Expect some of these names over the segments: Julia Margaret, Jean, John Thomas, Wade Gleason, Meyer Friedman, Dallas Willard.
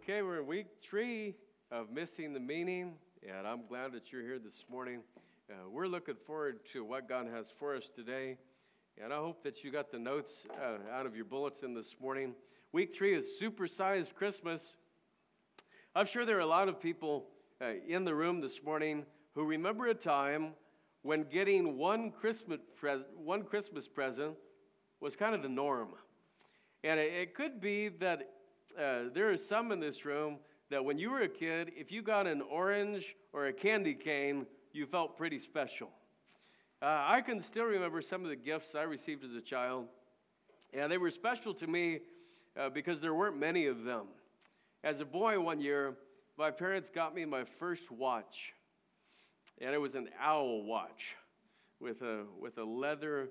Okay, we're in week 3 of Missing the Meaning, and I'm glad that you're here this morning. We're looking forward to what God has for us today, and I hope that you got the notes out of your bulletin this morning. Week 3 is supersized Christmas. I'm sure there are a lot of people in the room this morning who remember a time when getting one Christmas present was kind of the norm. And it could be that there are some in this room that when you were a kid, if you got an orange or a candy cane, you felt pretty special. I can still remember some of the gifts I received as a child, and they were special to me because there weren't many of them. As a boy one year, my parents got me my first watch, and it was an owl watch with a leather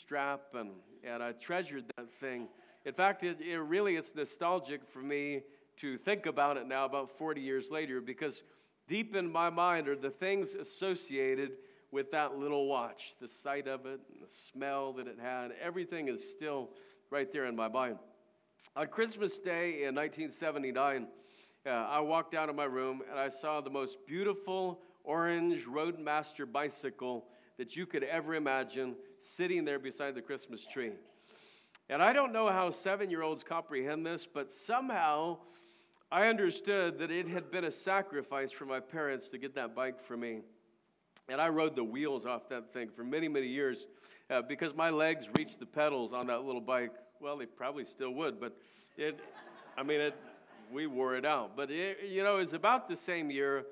strap, and I treasured that thing. In fact, it's nostalgic for me to think about it now, about 40 years later, because deep in my mind are the things associated with that little watch. The sight of it, and the smell that it had, everything is still right there in my mind. On Christmas Day in 1979, I walked out of my room and I saw the most beautiful orange Roadmaster bicycle that you could ever imagine sitting there beside the Christmas tree. And I don't know how 7-year-olds comprehend this, but somehow I understood that it had been a sacrifice for my parents to get that bike for me. And I rode the wheels off that thing for many, many years because my legs reached the pedals on that little bike. Well, they probably still would, but we wore it out. But it was about the same year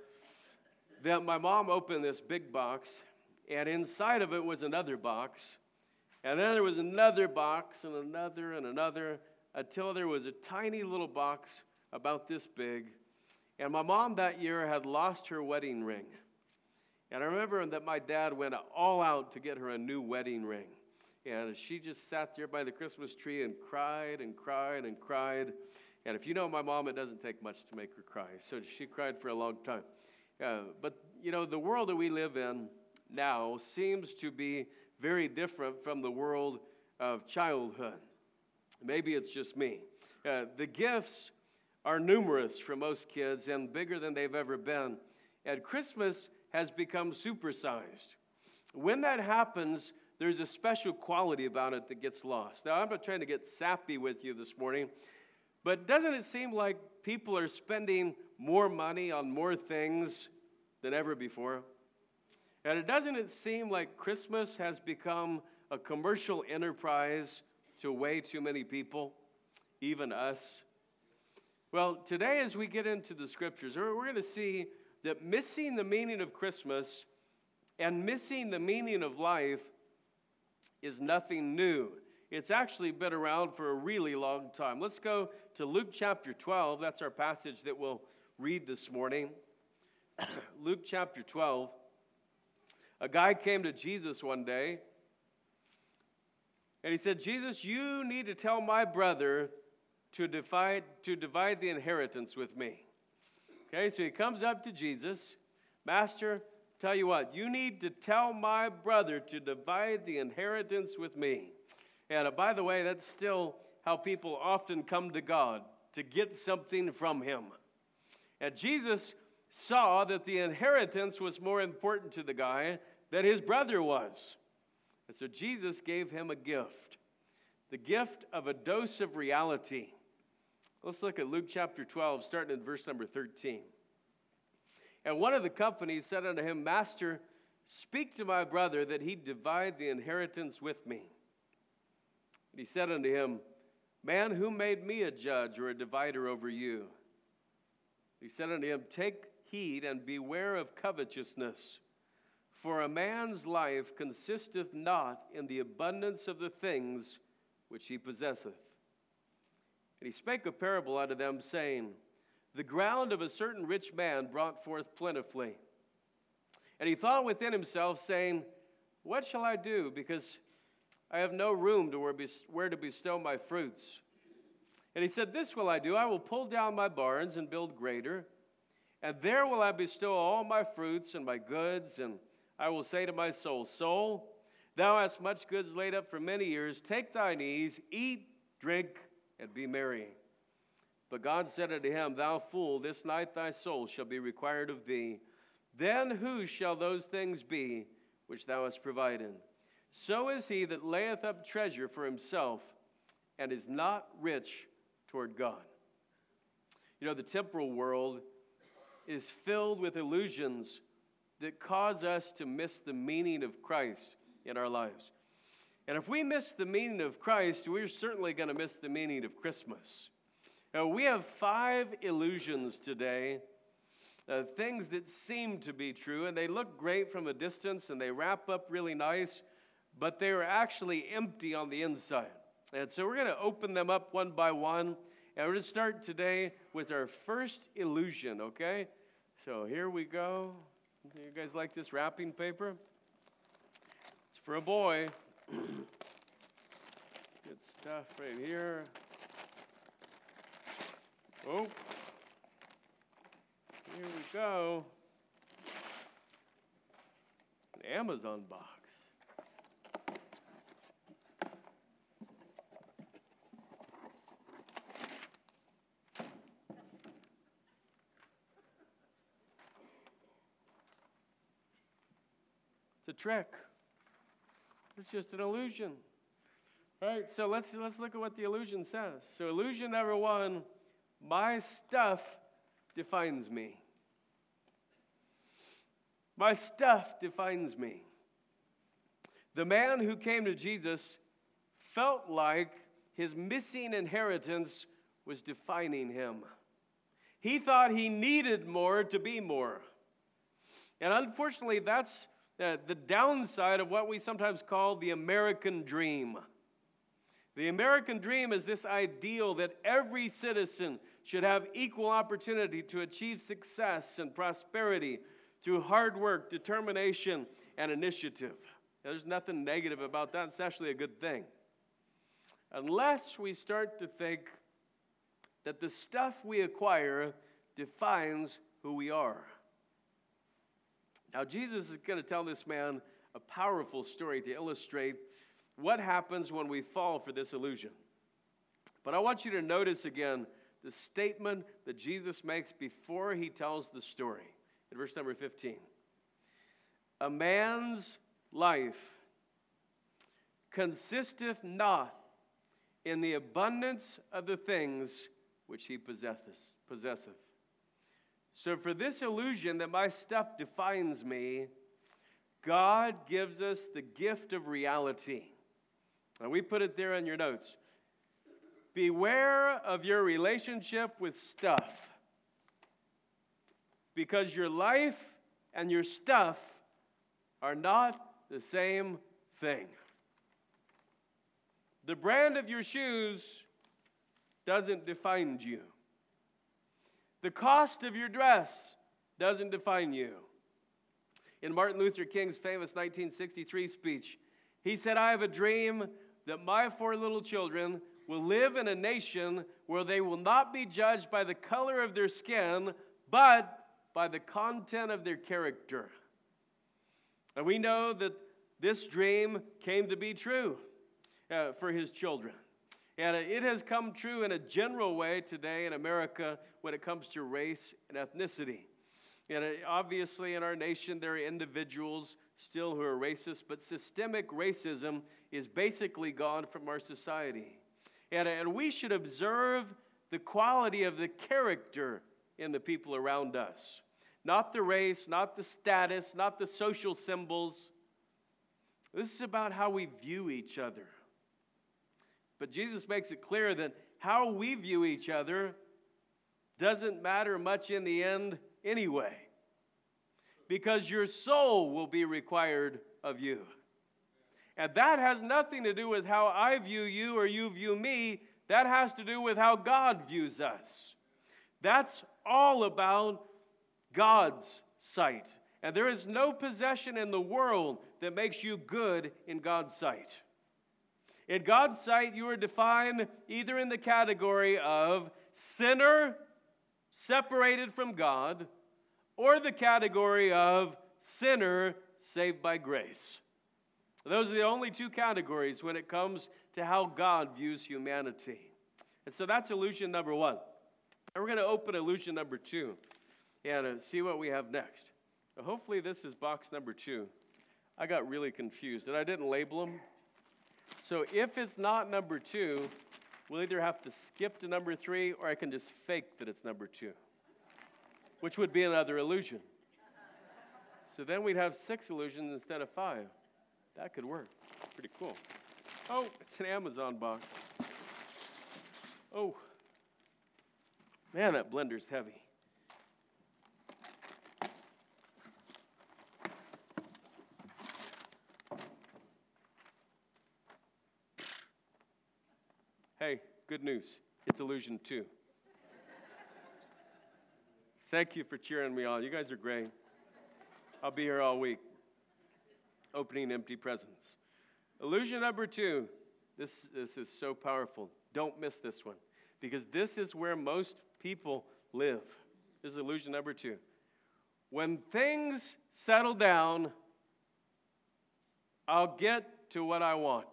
that my mom opened this big box, and inside of it was another box. And then there was another box, and another, until there was a tiny little box about this big. And my mom that year had lost her wedding ring. And I remember that my dad went all out to get her a new wedding ring. And she just sat there by the Christmas tree and cried and cried and cried. And if you know my mom, it doesn't take much to make her cry. So she cried for a long time. But the world that we live in now seems to be very different from the world of childhood. Maybe it's just me. The gifts are numerous for most kids and bigger than they've ever been. And Christmas has become supersized. When that happens, there's a special quality about it that gets lost. Now, I'm not trying to get sappy with you this morning, but doesn't it seem like people are spending more money on more things than ever before? And doesn't it seem like Christmas has become a commercial enterprise to way too many people, even us? Well, today as we get into the Scriptures, we're going to see that missing the meaning of Christmas and missing the meaning of life is nothing new. It's actually been around for a really long time. Let's go to Luke chapter 12. That's our passage that we'll read this morning. Luke chapter 12. A guy came to Jesus one day, and he said, "Jesus, you need to tell my brother to divide the inheritance with me." Okay, so he comes up to Jesus. "Master, tell you what, you need to tell my brother to divide the inheritance with me." And by the way, that's still how people often come to God, to get something from him. And Jesus saw that the inheritance was more important to the guy than his brother was. And so Jesus gave him a gift, the gift of a dose of reality. Let's look at Luke chapter 12, starting in verse number 13. "And one of the company said unto him, Master, speak to my brother that he divide the inheritance with me. And he said unto him, Man, who made me a judge or a divider over you? He said unto him, Take heed and beware of covetousness, for a man's life consisteth not in the abundance of the things which he possesseth. And he spake a parable unto them, saying, The ground of a certain rich man brought forth plentifully. And he thought within himself, saying, What shall I do, because I have no room where to bestow my fruits? And he said, This will I do, I will pull down my barns and build greater, and there will I bestow all my fruits and my goods, and I will say to my soul, Soul, thou hast much goods laid up for many years, take thine ease, eat, drink, and be merry. But God said unto him, Thou fool, this night thy soul shall be required of thee. Then whose shall those things be which thou hast provided? So is he that layeth up treasure for himself and is not rich toward God. You know, the temporal world is filled with illusions that cause us to miss the meaning of Christ in our lives. And if we miss the meaning of Christ, we're certainly going to miss the meaning of Christmas. Now, we have 5 illusions today, things that seem to be true, and they look great from a distance, and they wrap up really nice, but they are actually empty on the inside. And so we're going to open them up one by one, and we're going to start today with our first illusion, okay? So here we go. You guys like this wrapping paper? It's for a boy. Good stuff right here. Oh, here we go. An Amazon box. It's a trick. It's just an illusion. All right, so let's look at what the illusion says. So illusion number one. My stuff defines me. My stuff defines me. The man who came to Jesus felt like his missing inheritance was defining him. He thought he needed more to be more. And unfortunately, that's the downside of what we sometimes call the American dream. The American dream is this ideal that every citizen should have equal opportunity to achieve success and prosperity through hard work, determination, and initiative. Now, there's nothing negative about that. It's actually a good thing. Unless we start to think that the stuff we acquire defines who we are. Now, Jesus is going to tell this man a powerful story to illustrate what happens when we fall for this illusion. But I want you to notice again the statement that Jesus makes before he tells the story. In verse number 15. A man's life consisteth not in the abundance of the things which he possesseth. So for this illusion that my stuff defines me, God gives us the gift of reality. And we put it there in your notes. Beware of your relationship with stuff, because your life and your stuff are not the same thing. The brand of your shoes doesn't define you. The cost of your dress doesn't define you. In Martin Luther King's famous 1963 speech, he said, I have a dream that my 4 little children will live in a nation where they will not be judged by the color of their skin, but by the content of their character. And we know that this dream came to be true for his children. And it has come true in a general way today in America when it comes to race and ethnicity. And obviously in our nation there are individuals still who are racist, but systemic racism is basically gone from our society. And we should observe the quality of the character in the people around us. Not the race, not the status, not the social symbols. This is about how we view each other. But Jesus makes it clear that how we view each other doesn't matter much in the end anyway. Because your soul will be required of you. And that has nothing to do with how I view you or you view me. That has to do with how God views us. That's all about God's sight. And there is no possession in the world that makes you good in God's sight. In God's sight, you are defined either in the category of sinner separated from God, or the category of sinner saved by grace. Those are the only 2 categories when it comes to how God views humanity. And so that's illusion number 1. We're going to open illusion number 2, to see what we have next. So hopefully this is box number 2. I got really confused, and I didn't label them. So if it's not number 2, we'll either have to skip to number 3, or I can just fake that it's number 2, which would be another illusion. So then we'd have 6 illusions instead of 5. That could work. Pretty cool. Oh, it's an Amazon box. Oh. Man, that blender's heavy. Hey, good news. It's illusion 2. Thank you for cheering me on. You guys are great. I'll be here all week. Opening empty presents. Illusion number 2. This is so powerful. Don't miss this one, because this is where most people live. This is illusion number 2. When things settle down, I'll get to what I want.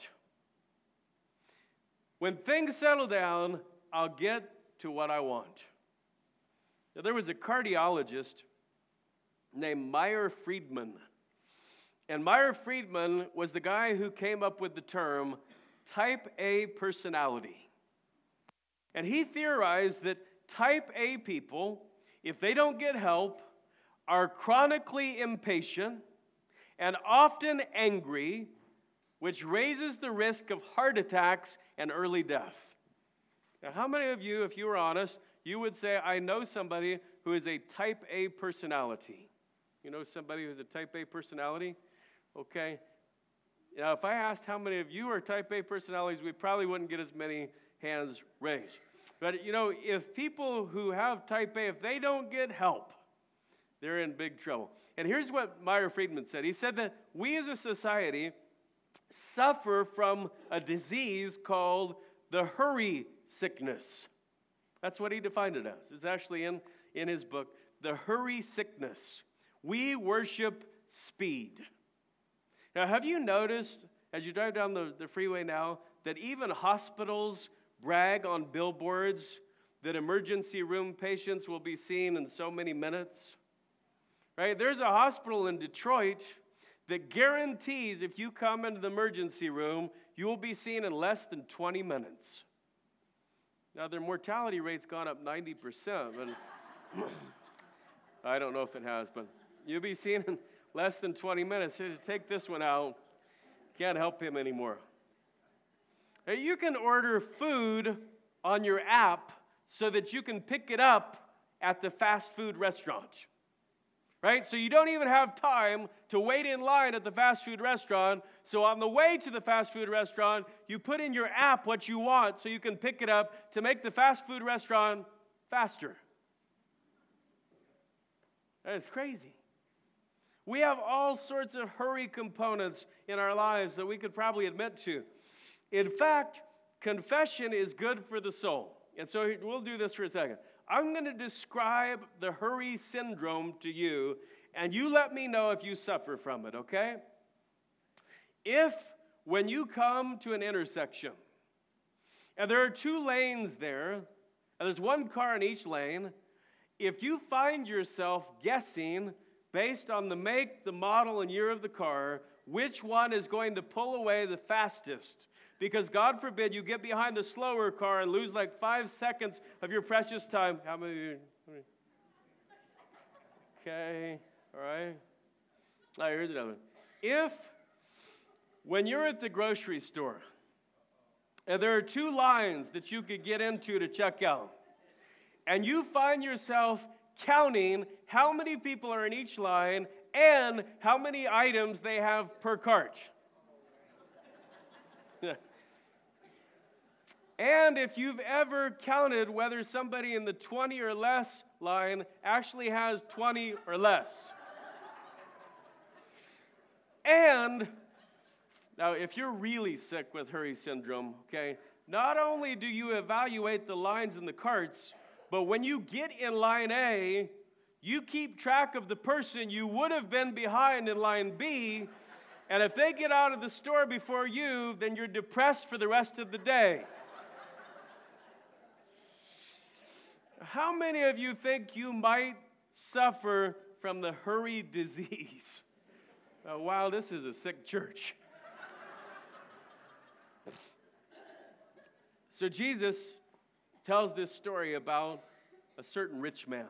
When things settle down, I'll get to what I want. Now, there was a cardiologist named Meyer Friedman. And Meyer Friedman was the guy who came up with the term type A personality. And he theorized that type A people, if they don't get help, are chronically impatient and often angry, which raises the risk of heart attacks and early death. Now, how many of you, if you were honest, you would say, I know somebody who is a type A personality? You know somebody who's a type A personality? Okay. Now, if I asked how many of you are type A personalities, we probably wouldn't get as many hands raised. But, you know, if people who have type A, if they don't get help, they're in big trouble. And here's what Meyer Friedman said. He said that we as a society suffer from a disease called the hurry sickness. That's what he defined it as. It's actually in his book, The Hurry Sickness. We worship speed. Now, have you noticed, as you drive down the freeway now, that even hospitals brag on billboards that emergency room patients will be seen in so many minutes? Right? There's a hospital in Detroit that guarantees if you come into the emergency room, you will be seen in less than 20 minutes. Now, their mortality rate's gone up 90%, but I don't know if it has, but you'll be seen in less than 20 minutes. Here, take this one out. Can't help him anymore. Now, you can order food on your app so that you can pick it up at the fast food restaurant. Right? So you don't even have time to wait in line at the fast food restaurant. So on the way to the fast food restaurant, you put in your app what you want so you can pick it up to make the fast food restaurant faster. That is crazy. We have all sorts of hurry components in our lives that we could probably admit to. In fact, confession is good for the soul. And so we'll do this for a second. I'm going to describe the hurry syndrome to you, and you let me know if you suffer from it, okay? If when you come to an intersection, and there are 2 lanes there, and there's 1 car in each lane, if you find yourself guessing based on the make, the model, and year of the car, which one is going to pull away the fastest? Because God forbid you get behind the slower car and lose like 5 seconds of your precious time. How many of you? Okay, all right. All right, here's another one. If when you're at the grocery store and there are 2 lines that you could get into to check out, and you find yourself counting how many people are in each line and how many items they have per cart. And if you've ever counted whether somebody in the 20 or less line actually has 20 or less. And, now if you're really sick with hurry syndrome, okay, not only do you evaluate the lines in the carts, but when you get in line A, you keep track of the person you would have been behind in line B, and if they get out of the store before you, then you're depressed for the rest of the day. How many of you think you might suffer from the hurry disease? Wow, this is a sick church. So Jesus tells this story about a certain rich man.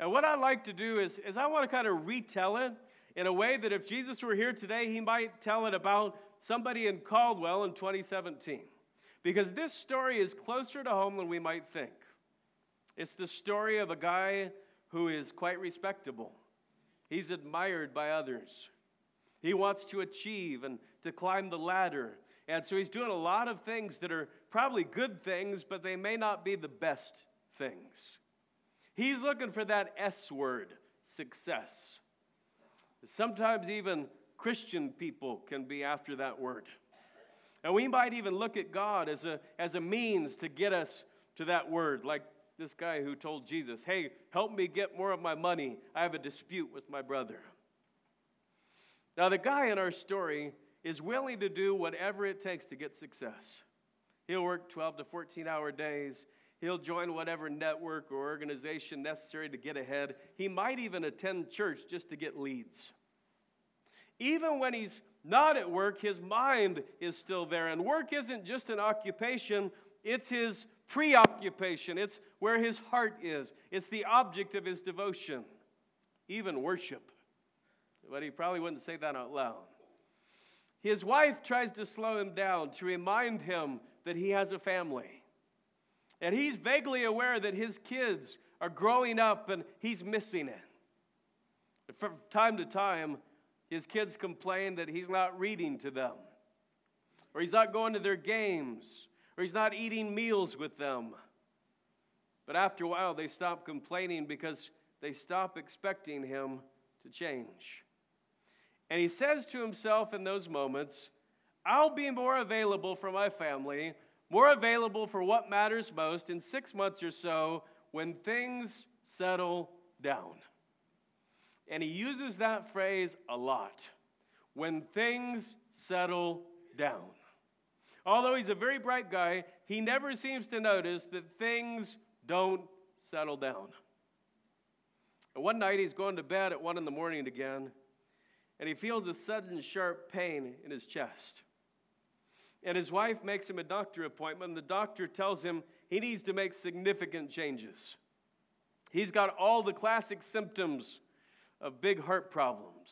And what I like to do is I want to kind of retell it in a way that if Jesus were here today, he might tell it about somebody in Caldwell in 2017. Because this story is closer to home than we might think. It's the story of a guy who is quite respectable. He's admired by others. He wants to achieve and to climb the ladder. And so he's doing a lot of things that are probably good things, but they may not be the best things. He's looking for that S word, success. Sometimes even Christian people can be after that word. And we might even look at God as a means to get us to that word, like this guy who told Jesus, hey, help me get more of my money. I have a dispute with my brother. Now, the guy in our story is willing to do whatever it takes to get success. He'll work 12 to 14-hour days. He'll join whatever network or organization necessary to get ahead. He might even attend church just to get leads. Even when he's not at work, his mind is still there. And work isn't just an occupation, it's his preoccupation. It's where his heart is. It's the object of his devotion, even worship. But he probably wouldn't say that out loud. His wife tries to slow him down to remind him that he has a family. And he's vaguely aware that his kids are growing up and he's missing it. From time to time, his kids complain that he's not reading to them, or he's not going to their games, or he's not eating meals with them. But after a while, they stop complaining because they stop expecting him to change. And he says to himself in those moments, I'll be more available for my family, more available for what matters most in 6 months or so when things settle down. And he uses that phrase a lot, when things settle down. Although he's a very bright guy, he never seems to notice that things don't settle down. And one night he's going to bed at 1 a.m. again, and he feels a sudden sharp pain in his chest. And his wife makes him a doctor appointment, and the doctor tells him he needs to make significant changes. He's got all the classic symptoms of big heart problems,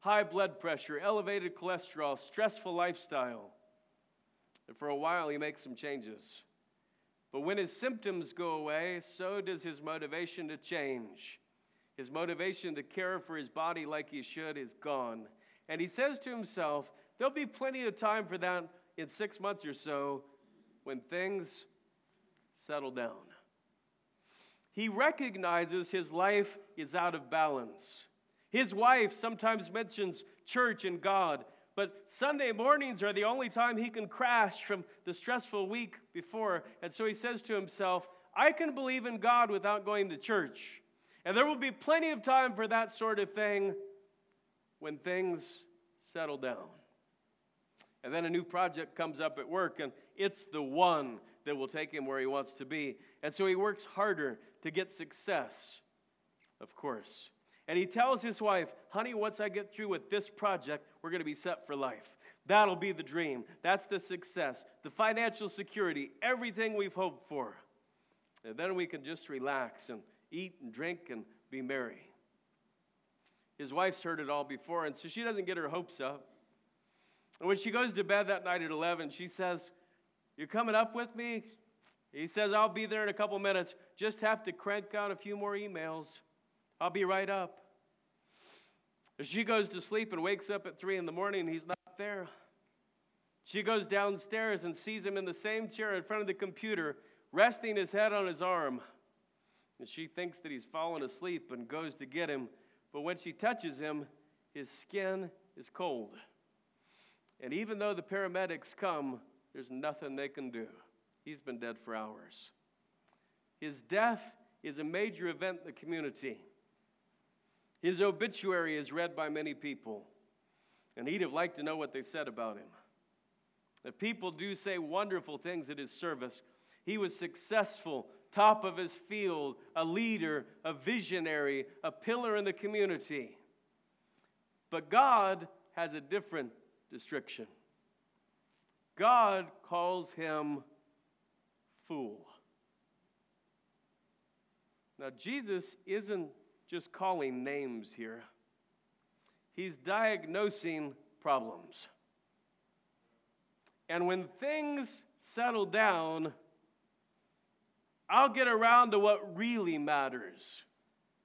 high blood pressure, elevated cholesterol, stressful lifestyle. And for a while, he makes some changes. But when his symptoms go away, so does his motivation to change. His motivation to care for his body like he should is gone. And he says to himself, there'll be plenty of time for that in 6 months or so when things settle down. He recognizes his life is out of balance. His wife sometimes mentions church and God, but Sunday mornings are the only time he can crash from the stressful week before. And so he says to himself, I can believe in God without going to church. And there will be plenty of time for that sort of thing when things settle down. And then a new project comes up at work, and it's the one that will take him where he wants to be. And so he works harder to get success, of course. And he tells his wife, honey, once I get through with this project, we're going to be set for life. That'll be the dream. That's the success, the financial security, everything we've hoped for. And then we can just relax and eat and drink and be merry. His wife's heard it all before, and so she doesn't get her hopes up. And when she goes to bed that night at 11, she says, you're coming up with me? He says, I'll be there in a couple minutes. Just have to crank out a few more emails. I'll be right up. As she goes to sleep and wakes up at 3 a.m, and he's not there. She goes downstairs and sees him in the same chair in front of the computer, resting his head on his arm. And she thinks that he's fallen asleep and goes to get him. But when she touches him, his skin is cold. And even though the paramedics come, there's nothing they can do. He's been dead for hours. His death is a major event in the community. His obituary is read by many people. And he'd have liked to know what they said about him. The people do say wonderful things at his service. He was successful, top of his field, a leader, a visionary, a pillar in the community. But God has a different description. God calls him fool. Now, Jesus isn't just calling names here. He's diagnosing problems. And when things settle down, I'll get around to what really matters,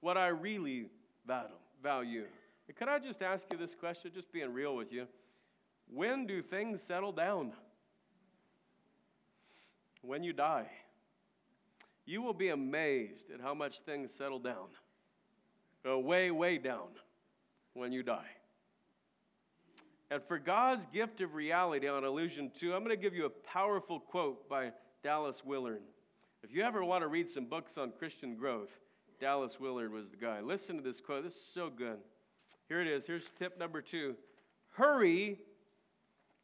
what I really value. And could I just ask you this question, just being real with you? When do things settle down? When you die. You will be amazed at how much things settle down. Go way, way down when you die. And for God's gift of reality on Illusion 2, I'm going to give you a powerful quote by Dallas Willard. If you ever want to read some books on Christian growth, Dallas Willard was the guy. Listen to this quote. This is so good. Here it is. Here's tip number 2. Hurry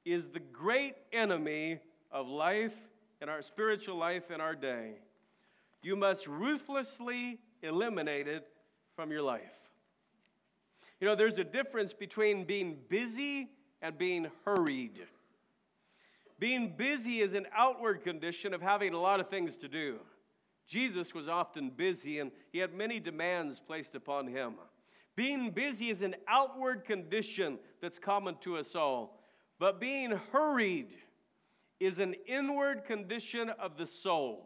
is the great enemy of life and our spiritual life in our day. You must ruthlessly eliminate it from your life. You know, there's a difference between being busy and being hurried. Being busy is an outward condition of having a lot of things to do. Jesus was often busy, and he had many demands placed upon him. Being busy is an outward condition that's common to us all. But being hurried is an inward condition of the soul.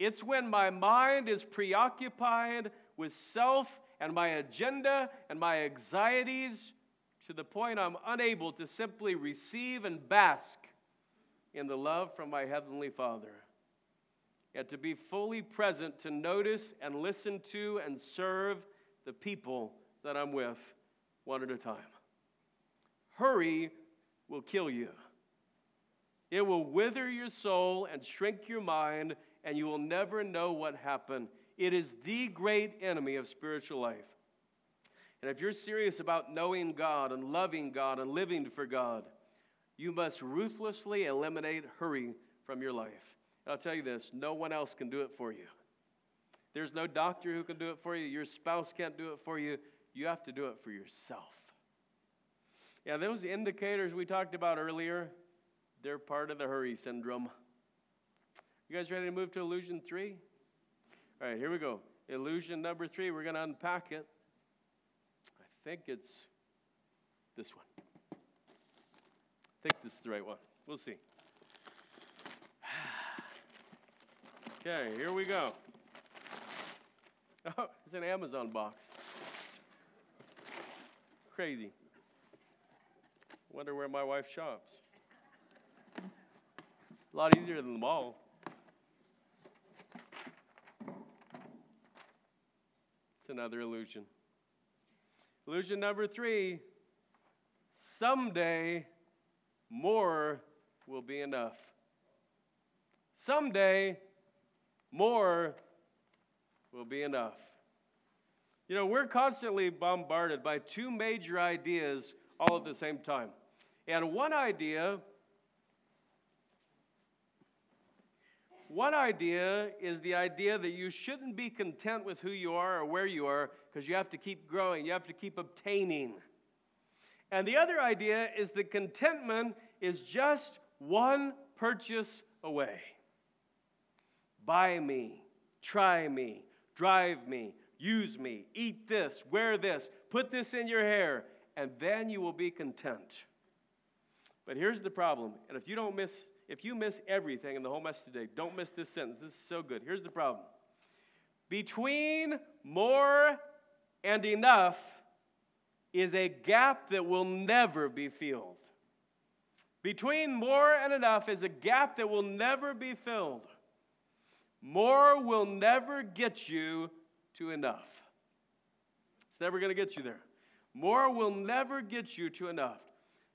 It's when my mind is preoccupied with self and my agenda and my anxieties to the point I'm unable to simply receive and bask in the love from my Heavenly Father. Yet to be fully present to notice and listen to and serve the people that I'm with one at a time. Hurry will kill you. It will wither your soul and shrink your mind, and you will never know what happened. It is the great enemy of spiritual life. And if you're serious about knowing God and loving God and living for God, you must ruthlessly eliminate hurry from your life. And I'll tell you this, no one else can do it for you. There's no doctor who can do it for you. Your spouse can't do it for you. You have to do it for yourself. Yeah, those indicators we talked about earlier, they're part of the hurry syndrome. You guys ready to move to illusion 3? All right, here we go. Illusion number 3, we're going to unpack it. I think it's this one. I think this is the right one. We'll see. Okay, here we go. Oh, it's an Amazon box. Crazy. Wonder where my wife shops. A lot easier than the mall. It's another illusion. Illusion number 3. Someday, more will be enough. Someday, more will be enough. You know, we're constantly bombarded by 2 major ideas all at the same time. And one idea is the idea that you shouldn't be content with who you are or where you are, because you have to keep growing, you have to keep obtaining. And the other idea is that contentment is just one purchase away. Buy me, try me, drive me, use me, eat this, wear this, put this in your hair, and then you will be content. But here's the problem, and if you miss everything in the whole message today, don't miss this sentence. This is so good. Here's the problem. Between more and enough is a gap that will never be filled. Between more and enough is a gap that will never be filled. More will never get you to enough. It's never going to get you there. More will never get you to enough.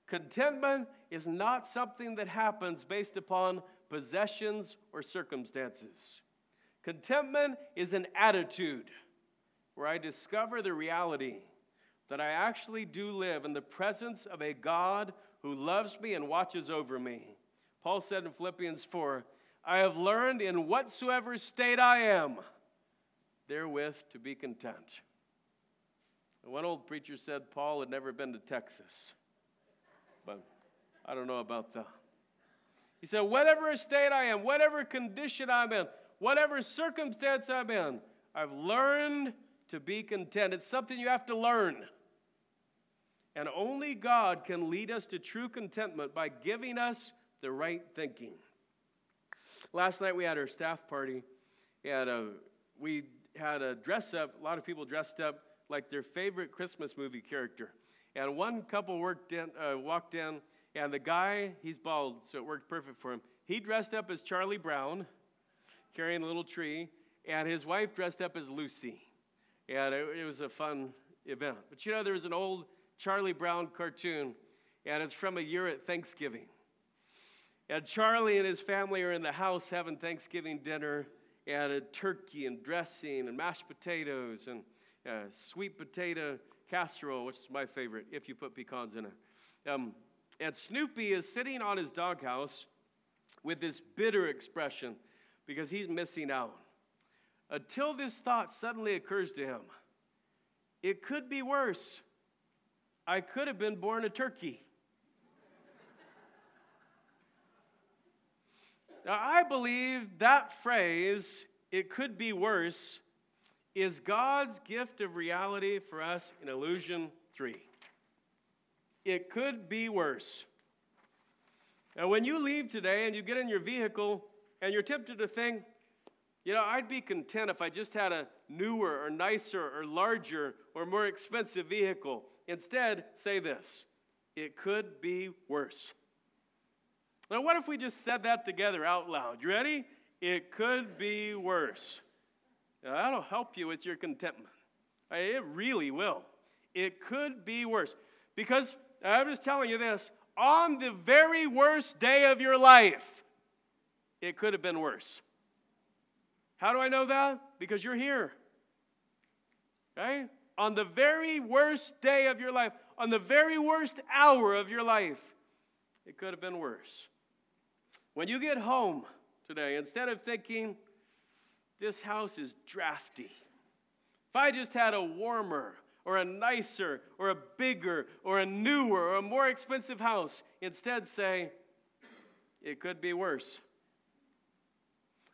Contentment is not something that happens based upon possessions or circumstances. Contentment is an attitude where I discover the reality that I actually do live in the presence of a God who loves me and watches over me. Paul said in Philippians 4, I have learned in whatsoever state I am, therewith to be content. One old preacher said Paul had never been to Texas, but I don't know about that. He said, whatever state I am, whatever condition I'm in, whatever circumstance I'm in, I've learned to be content. It's something you have to learn. And only God can lead us to true contentment by giving us the right thinking. Last night we had our staff party. We had a dress up. A lot of people dressed up like their favorite Christmas movie character. And one couple walked in, and the guy, he's bald, so it worked perfect for him. He dressed up as Charlie Brown, carrying a little tree, and his wife dressed up as Lucy. And it was a fun event. But you know, there was an old Charlie Brown cartoon, and it's from a year at Thanksgiving. And Charlie and his family are in the house having Thanksgiving dinner, and a turkey and dressing and mashed potatoes and sweet potato casserole, which is my favorite, if you put pecans in it. And Snoopy is sitting on his doghouse with this bitter expression because he's missing out. Until this thought suddenly occurs to him, it could be worse. I could have been born a turkey. Now, I believe that phrase, it could be worse, is God's gift of reality for us in Illusion 3. It could be worse. And when you leave today and you get in your vehicle and you're tempted to think, you know, I'd be content if I just had a newer or nicer or larger or more expensive vehicle. Instead, say this, it could be worse. Now, what if we just said that together out loud? You ready? It could be worse. Now, that'll help you with your contentment. It really will. It could be worse. Because, I'm just telling you this, on the very worst day of your life, it could have been worse. How do I know that? Because you're here. Okay? On the very worst day of your life, on the very worst hour of your life, it could have been worse. When you get home today, instead of thinking, this house is drafty. If I just had a warmer or a nicer or a bigger or a newer or a more expensive house, instead say, it could be worse.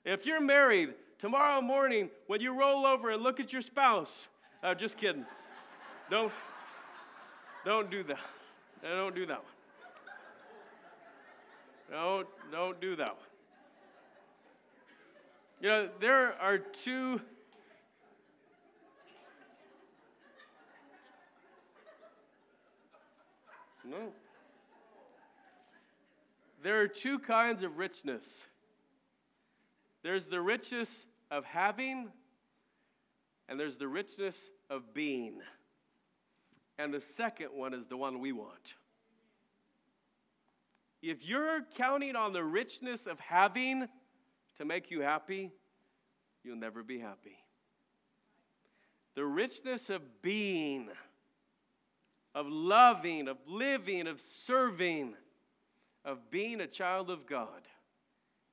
If you're married, tomorrow morning when you roll over and look at your spouse, I'm just kidding. Don't do that. Don't do that one. Don't do that one. You know, there are two. No. There are two kinds of richness. There's the richness of having, and there's the richness of being. And the second one is the one we want. If you're counting on the richness of having to make you happy, you'll never be happy. The richness of being, of loving, of living, of serving, of being a child of God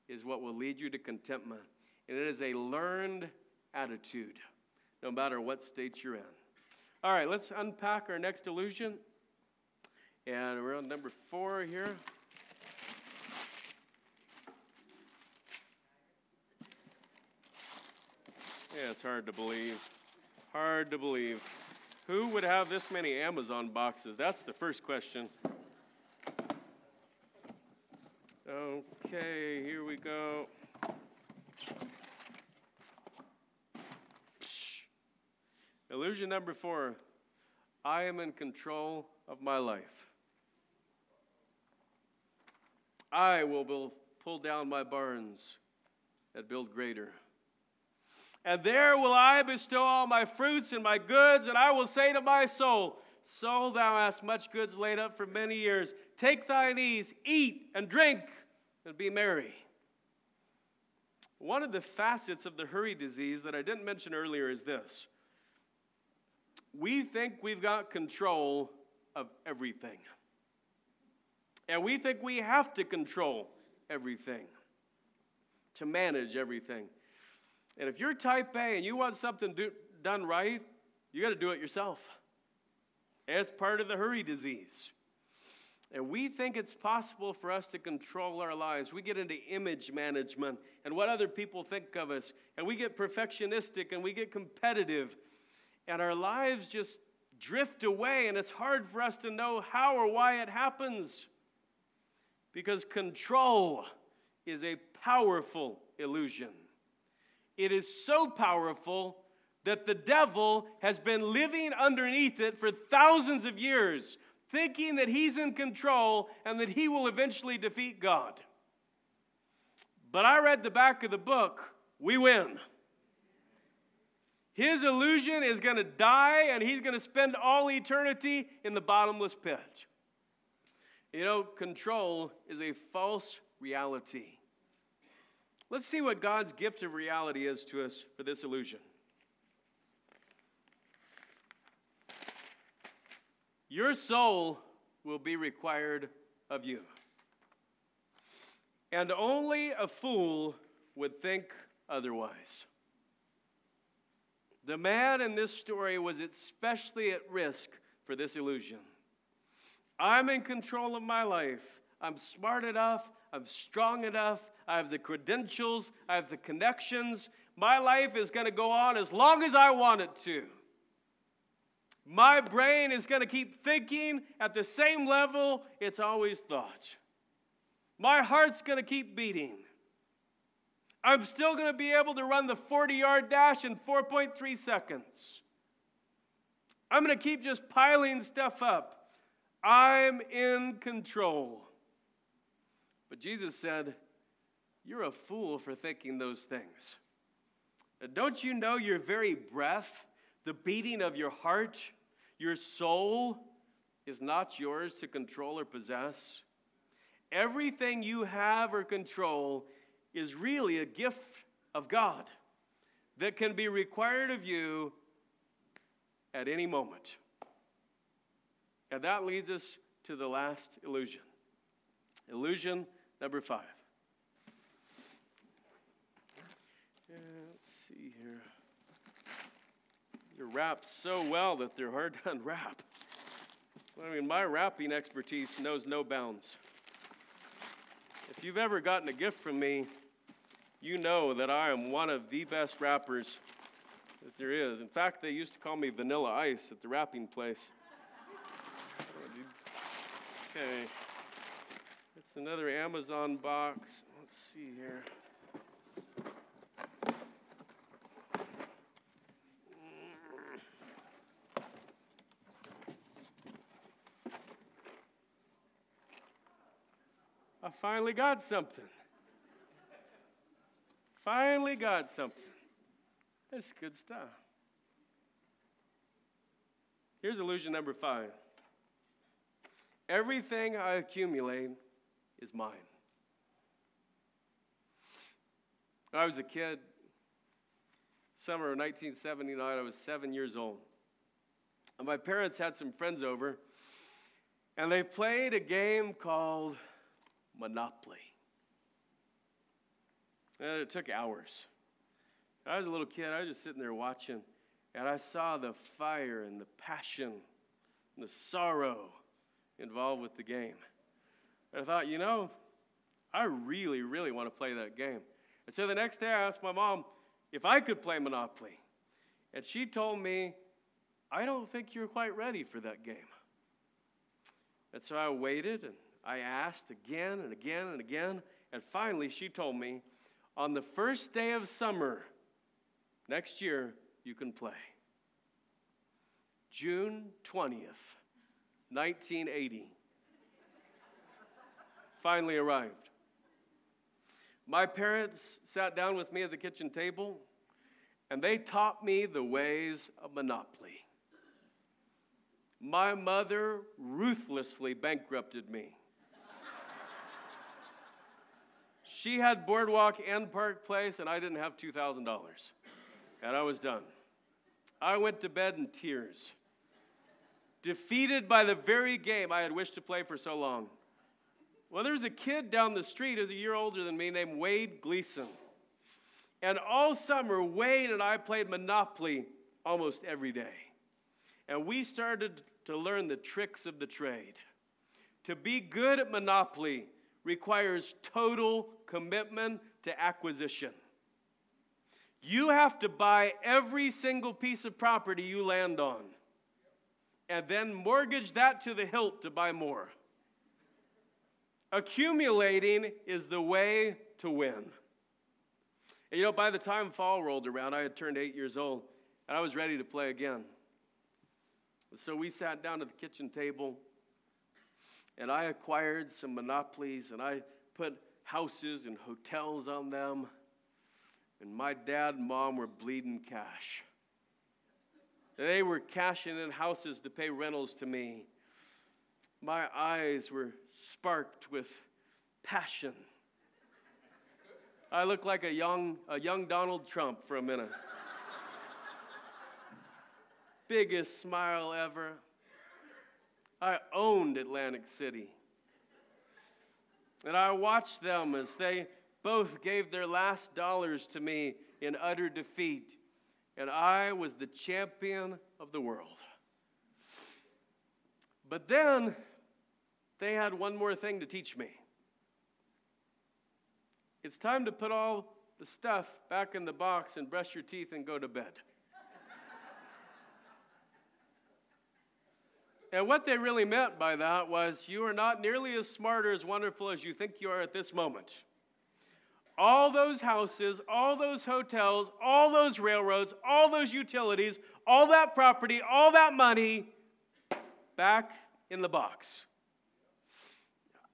is what will lead you to contentment. And it is a learned attitude, no matter what state you're in. All right, let's unpack our next illusion. And we're on number 4 here. Yeah, it's hard to believe. Hard to believe. Who would have this many Amazon boxes? That's the first question. Okay, here we go. Illusion number 4. I am in control of my life. I will pull down my barns and build greater. And there will I bestow all my fruits and my goods, and I will say to my soul, Soul, thou hast much goods laid up for many years. Take thine ease, eat and drink, and be merry. One of the facets of the hurry disease that I didn't mention earlier is this. We think we've got control of everything. And we think we have to control everything. to manage everything. And if you're type A and you want something done right, you got to do it yourself. And it's part of the hurry disease. And we think it's possible for us to control our lives. We get into image management and what other people think of us. And we get perfectionistic and we get competitive. And our lives just drift away, and it's hard for us to know how or why it happens. Because control is a powerful illusion. It is so powerful that the devil has been living underneath it for thousands of years, thinking that he's in control and that he will eventually defeat God. But I read the back of the book, we win. His illusion is going to die, and he's going to spend all eternity in the bottomless pit. You know, control is a false reality. Let's see what God's gift of reality is to us for this illusion. Your soul will be required of you. And only a fool would think otherwise. The man in this story was especially at risk for this illusion. I'm in control of my life. I'm smart enough. I'm strong enough. I have the credentials. I have the connections. My life is going to go on as long as I want it to. My brain is going to keep thinking at the same level it's always thought. My heart's going to keep beating. I'm still going to be able to run the 40-yard dash in 4.3 seconds. I'm going to keep just piling stuff up. I'm in control. But Jesus said, you're a fool for thinking those things. Now, don't you know your very breath, the beating of your heart, your soul, is not yours to control or possess? Everything you have or control is really a gift of God that can be required of you at any moment. And that leads us to the last illusion. Illusion number 5. Let's see here. They're wrapped so well that they're hard to unwrap. I mean, my wrapping expertise knows no bounds. If you've ever gotten a gift from me, you know that I am one of the best wrappers that there is. In fact, they used to call me Vanilla Ice at the wrapping place. Okay. It's another Amazon box. Let's see here. I finally got something. That's good stuff. Here's illusion number 5. Everything I accumulate is mine. When I was a kid, summer of 1979, I was 7 years old. And my parents had some friends over, and they played a game called Monopoly. And it took hours. When I was a little kid, I was just sitting there watching, and I saw the fire and the passion and the sorrow involved with the game. And I thought, you know, I really, really want to play that game. And so the next day I asked my mom if I could play Monopoly. And she told me, I don't think you're quite ready for that game. And so I waited, and I asked again and again and again, and finally she told me, on the first day of summer next year, you can play. June 20th, 1980, finally arrived. My parents sat down with me at the kitchen table, and they taught me the ways of Monopoly. My mother ruthlessly bankrupted me. She had Boardwalk and Park Place, and I didn't have $2,000. And I was done. I went to bed in tears, defeated by the very game I had wished to play for so long. Well, there was a kid down the street who's a year older than me named Wade Gleason. And all summer, Wade and I played Monopoly almost every day. And we started to learn the tricks of the trade. To be good at Monopoly requires total commitment to acquisition. You have to buy every single piece of property you land on and then mortgage that to the hilt to buy more. Accumulating is the way to win. And you know, by the time fall rolled around, I had turned 8 years old, and I was ready to play again. So we sat down at the kitchen table, and I acquired some monopolies, and I put houses and hotels on them. And my dad and mom were bleeding cash. They were cashing in houses to pay rentals to me. My eyes were sparked with passion. I looked like a young Donald Trump for a minute. Biggest smile ever. I owned Atlantic City. And I watched them as they both gave their last dollars to me in utter defeat. And I was the champion of the world. But then they had one more thing to teach me. It's time to put all the stuff back in the box and brush your teeth and go to bed. And what they really meant by that was, you are not nearly as smart or as wonderful as you think you are at this moment. All those houses, all those hotels, all those railroads, all those utilities, all that property, all that money, back in the box.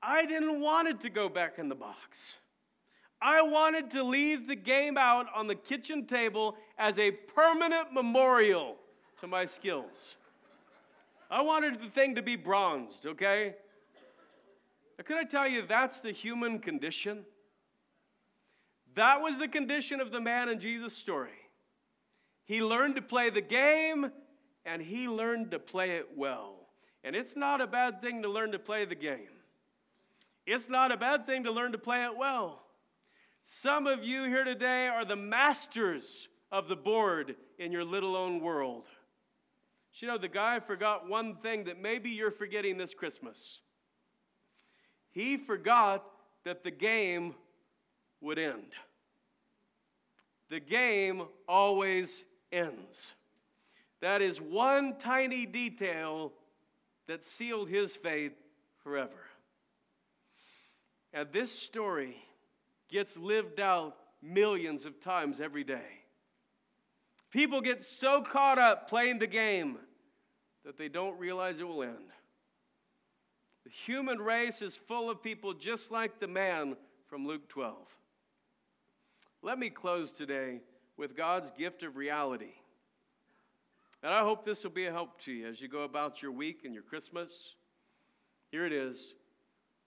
I didn't want it to go back in the box. I wanted to leave the game out on the kitchen table as a permanent memorial to my skills. I wanted the thing to be bronzed, okay? Now, could I tell you that's the human condition? That was the condition of the man in Jesus' story. He learned to play the game, and he learned to play it well. And it's not a bad thing to learn to play the game. It's not a bad thing to learn to play it well. Some of you here today are the masters of the board in your little own world. You know, the guy forgot one thing that maybe you're forgetting this Christmas. He forgot that the game would end. The game always ends. That is one tiny detail that sealed his fate forever. And this story gets lived out millions of times every day. People get so caught up playing the game that they don't realize it will end. The human race is full of people just like the man from Luke 12. Let me close today with God's gift of reality. And I hope this will be a help to you as you go about your week and your Christmas. Here it is.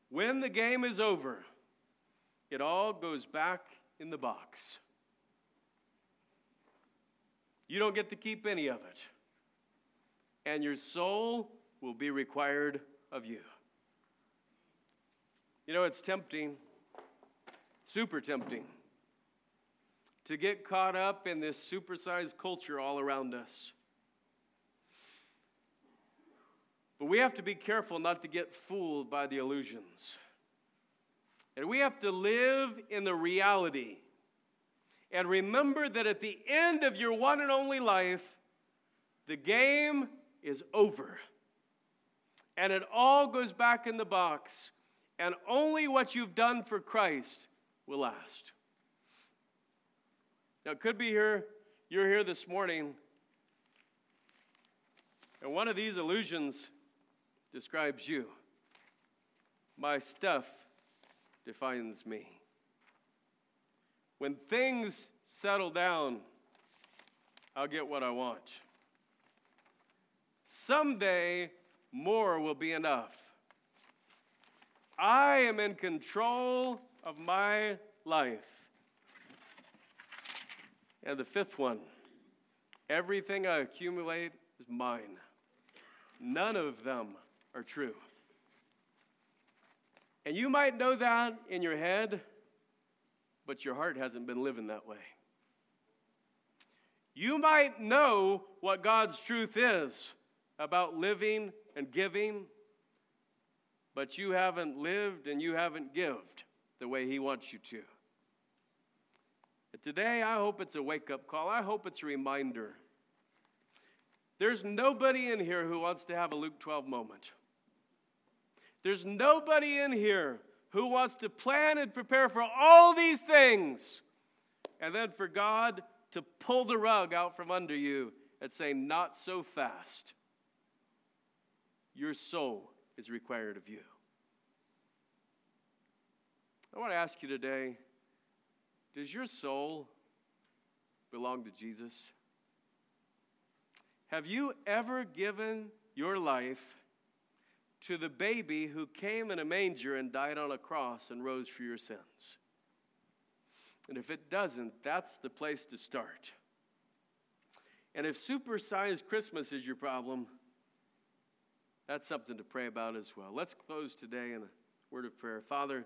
When the game is over, it all goes back in the box. You don't get to keep any of it. And your soul will be required of you. You know, it's tempting, super tempting, to get caught up in this supersized culture all around us. But we have to be careful not to get fooled by the illusions. And we have to live in the reality. And remember that at the end of your one and only life, the game is over. And it all goes back in the box. And only what you've done for Christ will last. Now, it could be you're here this morning, and one of these illusions describes you. My stuff defines me. When things settle down, I'll get what I want. Someday, more will be enough. I am in control of my life. And the fifth one, everything I accumulate is mine. None of them are true. And you might know that in your head, but your heart hasn't been living that way. you might know what God's truth is about living and giving, but you haven't lived and you haven't given the way he wants you to. But today, I hope it's a wake-up call. I hope it's a reminder. There's nobody in here who wants to have a Luke 12 moment. There's nobody in here who wants to plan and prepare for all these things and then for God to pull the rug out from under you and say, not so fast. Your soul is required of you. I want to ask you today, does your soul belong to Jesus? Have you ever given your life to the baby who came in a manger and died on a cross and rose for your sins? And if it doesn't, that's the place to start. And if supersized Christmas is your problem, that's something to pray about as well. Let's close today in a word of prayer. Father,